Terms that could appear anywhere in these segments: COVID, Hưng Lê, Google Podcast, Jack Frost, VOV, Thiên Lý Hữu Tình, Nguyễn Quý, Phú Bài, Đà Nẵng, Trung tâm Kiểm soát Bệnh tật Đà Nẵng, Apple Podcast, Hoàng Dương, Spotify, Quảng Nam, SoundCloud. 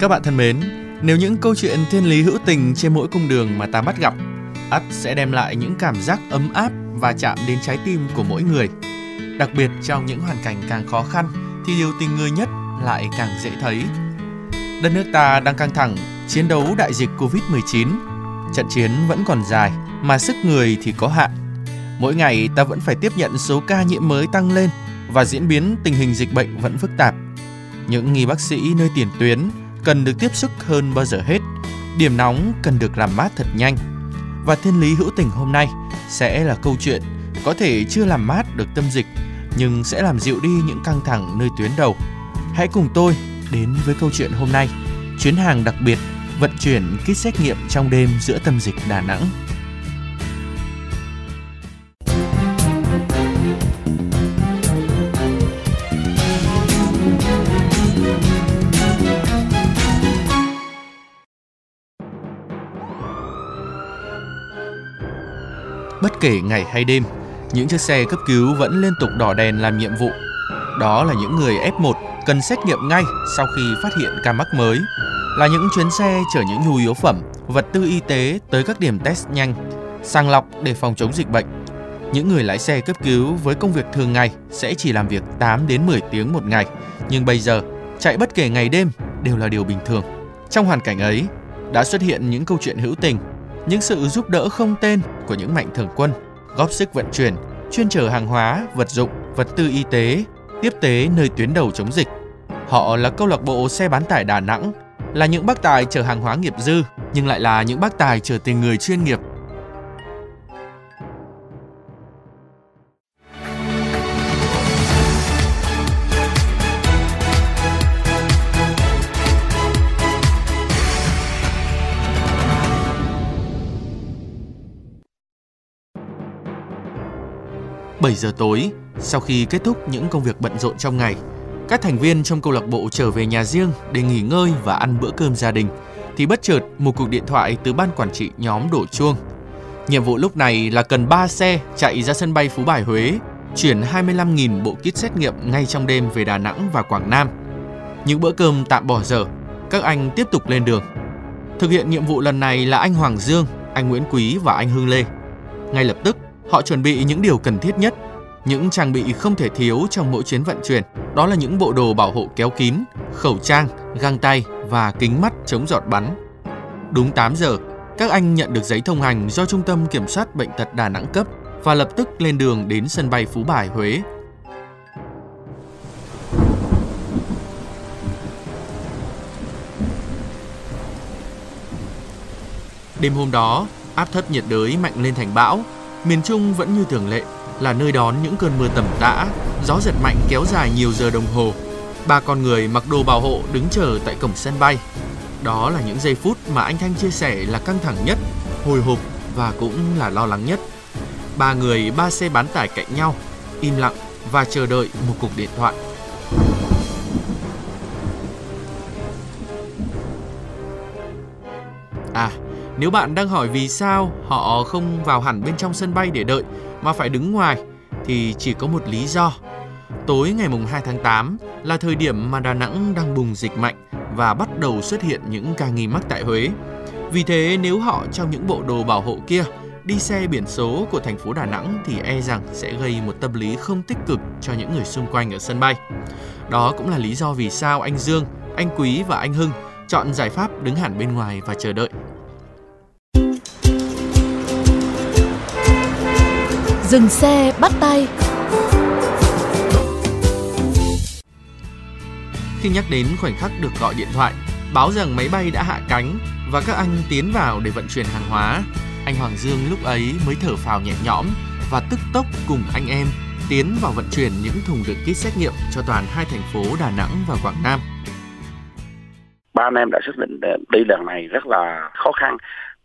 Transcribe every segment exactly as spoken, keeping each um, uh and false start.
Các bạn thân mến, nếu những câu chuyện thiên lý hữu tình trên mỗi cung đường mà ta bắt gặp, ắt sẽ đem lại những cảm giác ấm áp và chạm đến trái tim của mỗi người. Đặc biệt trong những hoàn cảnh càng khó khăn thì điều tình người nhất lại càng dễ thấy. Đất nước ta đang căng thẳng, chiến đấu đại dịch covid mười chín. Trận chiến vẫn còn dài mà sức người thì có hạn. Mỗi ngày ta vẫn phải tiếp nhận số ca nhiễm mới tăng lên và diễn biến tình hình dịch bệnh vẫn phức tạp. Những y bác sĩ nơi tiền tuyến cần được tiếp sức hơn bao giờ hết, điểm nóng cần được làm mát thật nhanh. Và thiên lý hữu tình hôm nay sẽ là câu chuyện có thể chưa làm mát được tâm dịch, nhưng sẽ làm dịu đi những căng thẳng nơi tuyến đầu. Hãy cùng tôi đến với câu chuyện hôm nay, chuyến hàng đặc biệt vận chuyển kit xét nghiệm trong đêm giữa tâm dịch Đà Nẵng. Bất kể ngày hay đêm, những chiếc xe cấp cứu vẫn liên tục đỏ đèn làm nhiệm vụ. Đó là những người ép một cần xét nghiệm ngay sau khi phát hiện ca mắc mới, là những chuyến xe chở những nhu yếu phẩm, vật tư y tế tới các điểm test nhanh, sàng lọc để phòng chống dịch bệnh. Những người lái xe cấp cứu với công việc thường ngày sẽ chỉ làm việc tám đến mười tiếng một ngày, nhưng bây giờ chạy bất kể ngày đêm đều là điều bình thường. Trong hoàn cảnh ấy, đã xuất hiện những câu chuyện hữu tình, những sự giúp đỡ không tên của những mạnh thường quân góp sức vận chuyển, chuyên chở hàng hóa, vật dụng, vật tư y tế, tiếp tế nơi tuyến đầu chống dịch. Họ là câu lạc bộ xe bán tải Đà Nẵng, là những bác tài chở hàng hóa nghiệp dư, nhưng lại là những bác tài chở tình người chuyên nghiệp. bảy giờ tối, sau khi kết thúc những công việc bận rộn trong ngày, các thành viên trong câu lạc bộ trở về nhà riêng để nghỉ ngơi và ăn bữa cơm gia đình, thì bất chợt một cuộc điện thoại từ ban quản trị nhóm đổ chuông. Nhiệm vụ lúc này là cần ba xe chạy ra sân bay Phú Bài Huế, chuyển hai mươi lăm nghìn bộ kit xét nghiệm ngay trong đêm về Đà Nẵng và Quảng Nam. Những bữa cơm tạm bỏ dở, các anh tiếp tục lên đường. Thực hiện nhiệm vụ lần này là anh Hoàng Dương, anh Nguyễn Quý và anh Hưng Lê. Ngay lập tức, họ chuẩn bị những điều cần thiết nhất, những trang bị không thể thiếu trong mỗi chuyến vận chuyển, đó là những bộ đồ bảo hộ kéo kín, khẩu trang, găng tay và kính mắt chống giọt bắn. Đúng tám giờ, các anh nhận được giấy thông hành do Trung tâm Kiểm soát Bệnh tật Đà Nẵng cấp và lập tức lên đường đến sân bay Phú Bài, Huế. Đêm hôm đó, áp thấp nhiệt đới mạnh lên thành bão. Miền Trung vẫn như thường lệ là nơi đón những cơn mưa tầm tã, gió giật mạnh kéo dài nhiều giờ đồng hồ. Ba con người mặc đồ bảo hộ đứng chờ tại cổng sân bay. Đó là những giây phút mà anh Thanh chia sẻ là căng thẳng nhất, hồi hộp và cũng là lo lắng nhất. Ba người ba xe bán tải cạnh nhau, im lặng và chờ đợi một cuộc điện thoại. À, nếu bạn đang hỏi vì sao họ không vào hẳn bên trong sân bay để đợi mà phải đứng ngoài, thì chỉ có một lý do. Tối ngày hai tháng tám là thời điểm mà Đà Nẵng đang bùng dịch mạnh và bắt đầu xuất hiện những ca nghi mắc tại Huế. Vì thế nếu họ trong những bộ đồ bảo hộ kia đi xe biển số của thành phố Đà Nẵng thì e rằng sẽ gây một tâm lý không tích cực cho những người xung quanh ở sân bay. Đó cũng là lý do vì sao anh Dương, anh Quý và anh Hưng chọn giải pháp đứng hẳn bên ngoài và chờ đợi. Dừng xe bắt tay. Khi nhắc đến khoảnh khắc được gọi điện thoại báo rằng máy bay đã hạ cánh và các anh tiến vào để vận chuyển hàng hóa, anh Hoàng Dương lúc ấy mới thở phào nhẹ nhõm và tức tốc cùng anh em tiến vào vận chuyển những thùng đựng kit xét nghiệm cho toàn hai thành phố Đà Nẵng và Quảng Nam. Ba anh em đã xác định đi lần này rất là khó khăn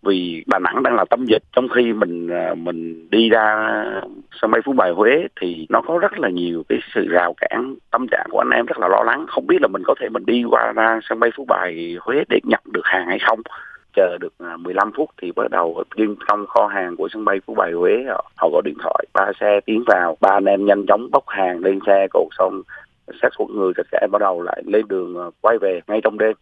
vì Đà Nẵng đang là tâm dịch, trong khi mình mình đi ra sân bay Phú Bài Huế thì nó có rất là nhiều cái sự rào cản. Tâm trạng của anh em rất là lo lắng, không biết là mình có thể mình đi qua ra sân bay Phú Bài Huế để nhập được hàng hay không. Chờ được mười lăm phút thì bắt đầu bên trong kho hàng của sân bay Phú Bài Huế họ, họ gọi điện thoại, ba xe tiến vào, ba anh em nhanh chóng bốc hàng lên xe cột xong xác suất người tất cả bắt đầu lại lên đường quay về ngay trong đêm.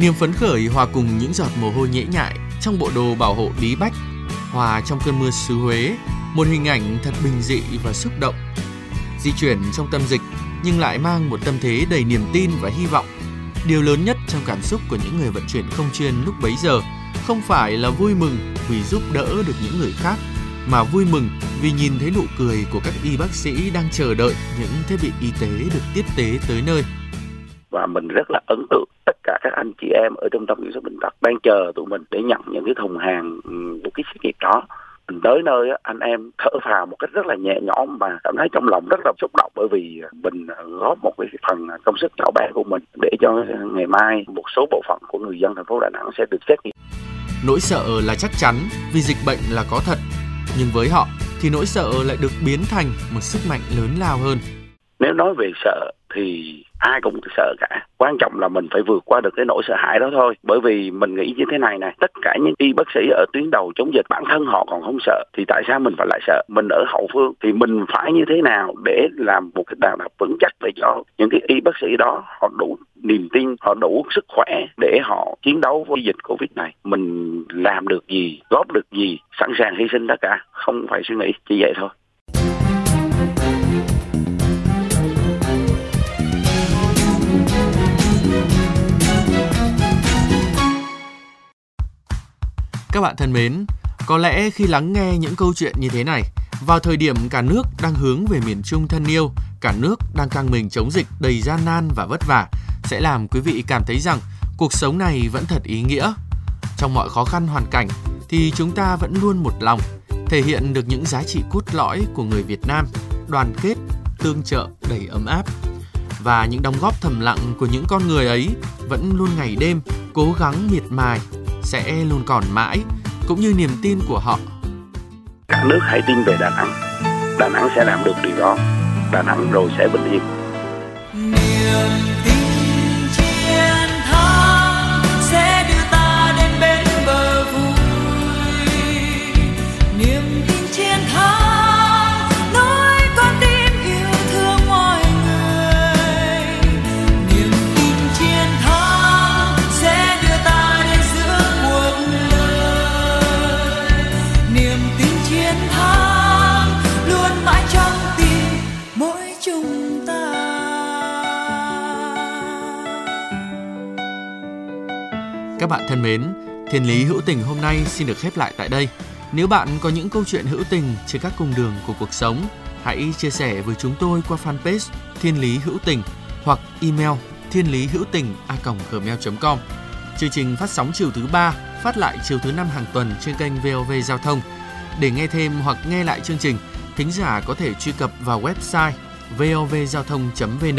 Niềm phấn khởi hòa cùng những giọt mồ hôi nhễ nhại trong bộ đồ bảo hộ bí bách, hòa trong cơn mưa xứ Huế, một hình ảnh thật bình dị và xúc động. Di chuyển trong tâm dịch nhưng lại mang một tâm thế đầy niềm tin và hy vọng. Điều lớn nhất trong cảm xúc của những người vận chuyển không chuyên lúc bấy giờ không phải là vui mừng vì giúp đỡ được những người khác, mà vui mừng vì nhìn thấy nụ cười của các y bác sĩ đang chờ đợi những thiết bị y tế được tiếp tế tới nơi. Và mình rất là ấn tượng tất cả các anh chị em ở Trung tâm Kiểm soát Bệnh tật đang chờ tụi mình để nhận những cái thùng hàng của cái xét nghiệm đó. Mình tới nơi anh em thở phào một cách rất là nhẹ nhõm mà cảm thấy trong lòng rất là xúc động, bởi vì mình góp một cái phần công sức nhỏ bé của mình để cho ngày mai một số bộ phận của người dân thành phố Đà Nẵng sẽ được xét nghiệm. Nỗi sợ là chắc chắn vì dịch bệnh là có thật, nhưng với họ thì nỗi sợ lại được biến thành một sức mạnh lớn lao hơn. Nếu nói về sợ thì ai cũng sợ cả, quan trọng là mình phải vượt qua được cái nỗi sợ hãi đó thôi. Bởi vì mình nghĩ như thế này này, tất cả những y bác sĩ ở tuyến đầu chống dịch bản thân họ còn không sợ thì tại sao mình phải lại sợ? Mình ở hậu phương thì mình phải như thế nào để làm một cái đà đạp vững chắc để cho những cái y bác sĩ đó họ đủ niềm tin, họ đủ sức khỏe để họ chiến đấu với dịch Covid này. Mình làm được gì, góp được gì, sẵn sàng hy sinh tất cả, không phải suy nghĩ, chỉ vậy thôi. Các bạn thân mến, có lẽ khi lắng nghe những câu chuyện như thế này, vào thời điểm cả nước đang hướng về miền Trung thân yêu, cả nước đang căng mình chống dịch đầy gian nan và vất vả, sẽ làm quý vị cảm thấy rằng cuộc sống này vẫn thật ý nghĩa. Trong mọi khó khăn hoàn cảnh thì chúng ta vẫn luôn một lòng, thể hiện được những giá trị cốt lõi của người Việt Nam, đoàn kết, tương trợ đầy ấm áp. Và những đóng góp thầm lặng của những con người ấy vẫn luôn ngày đêm cố gắng miệt mài, sẽ luôn còn mãi, cũng như niềm tin của họ. Cả nước hãy tin về Đà Nẵng. Đà Nẵng sẽ làm được điều đó. Đà Nẵng rồi sẽ bình yên. Các bạn thân mến, Thiên Lý Hữu Tình hôm nay xin được khép lại tại đây. Nếu bạn có những câu chuyện hữu tình trên các cung đường của cuộc sống, hãy chia sẻ với chúng tôi qua fanpage Thiên Lý Hữu Tình hoặc email thiên lý hữu tình a còng gmail chấm com. Chương trình phát sóng chiều thứ ba, phát lại chiều thứ năm hàng tuần trên kênh vê o vê Giao thông. Để nghe thêm hoặc nghe lại chương trình, thính giả có thể truy cập vào website vê o vê giao thông chấm vê en,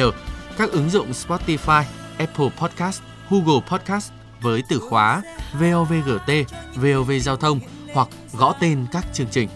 các ứng dụng Spotify, Apple Podcast, Google Podcast với từ khóa vê o vê giê tê, vê o vê Giao thông hoặc gõ tên các chương trình.